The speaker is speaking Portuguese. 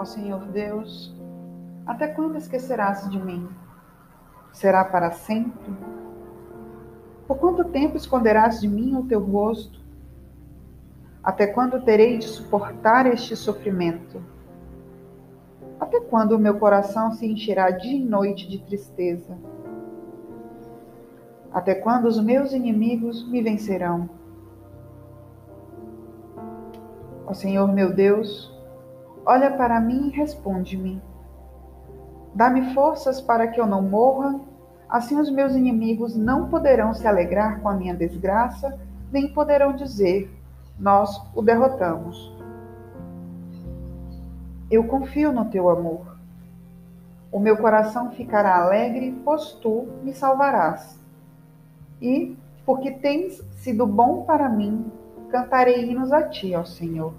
Ó Senhor Deus, até quando esquecerás de mim? Será para sempre? Por quanto tempo esconderás de mim o teu rosto? Até quando terei de suportar este sofrimento? Até quando o meu coração se encherá dia e noite de tristeza? Até quando os meus inimigos me vencerão? Ó Senhor meu Deus, olha para mim e responde-me. Dá-me forças para que eu não morra, assim os meus inimigos não poderão se alegrar com a minha desgraça, nem poderão dizer: nós o derrotamos. Eu confio no teu amor. O meu coração ficará alegre, pois tu me salvarás. E, porque tens sido bom para mim, cantarei hinos a ti, ó Senhor.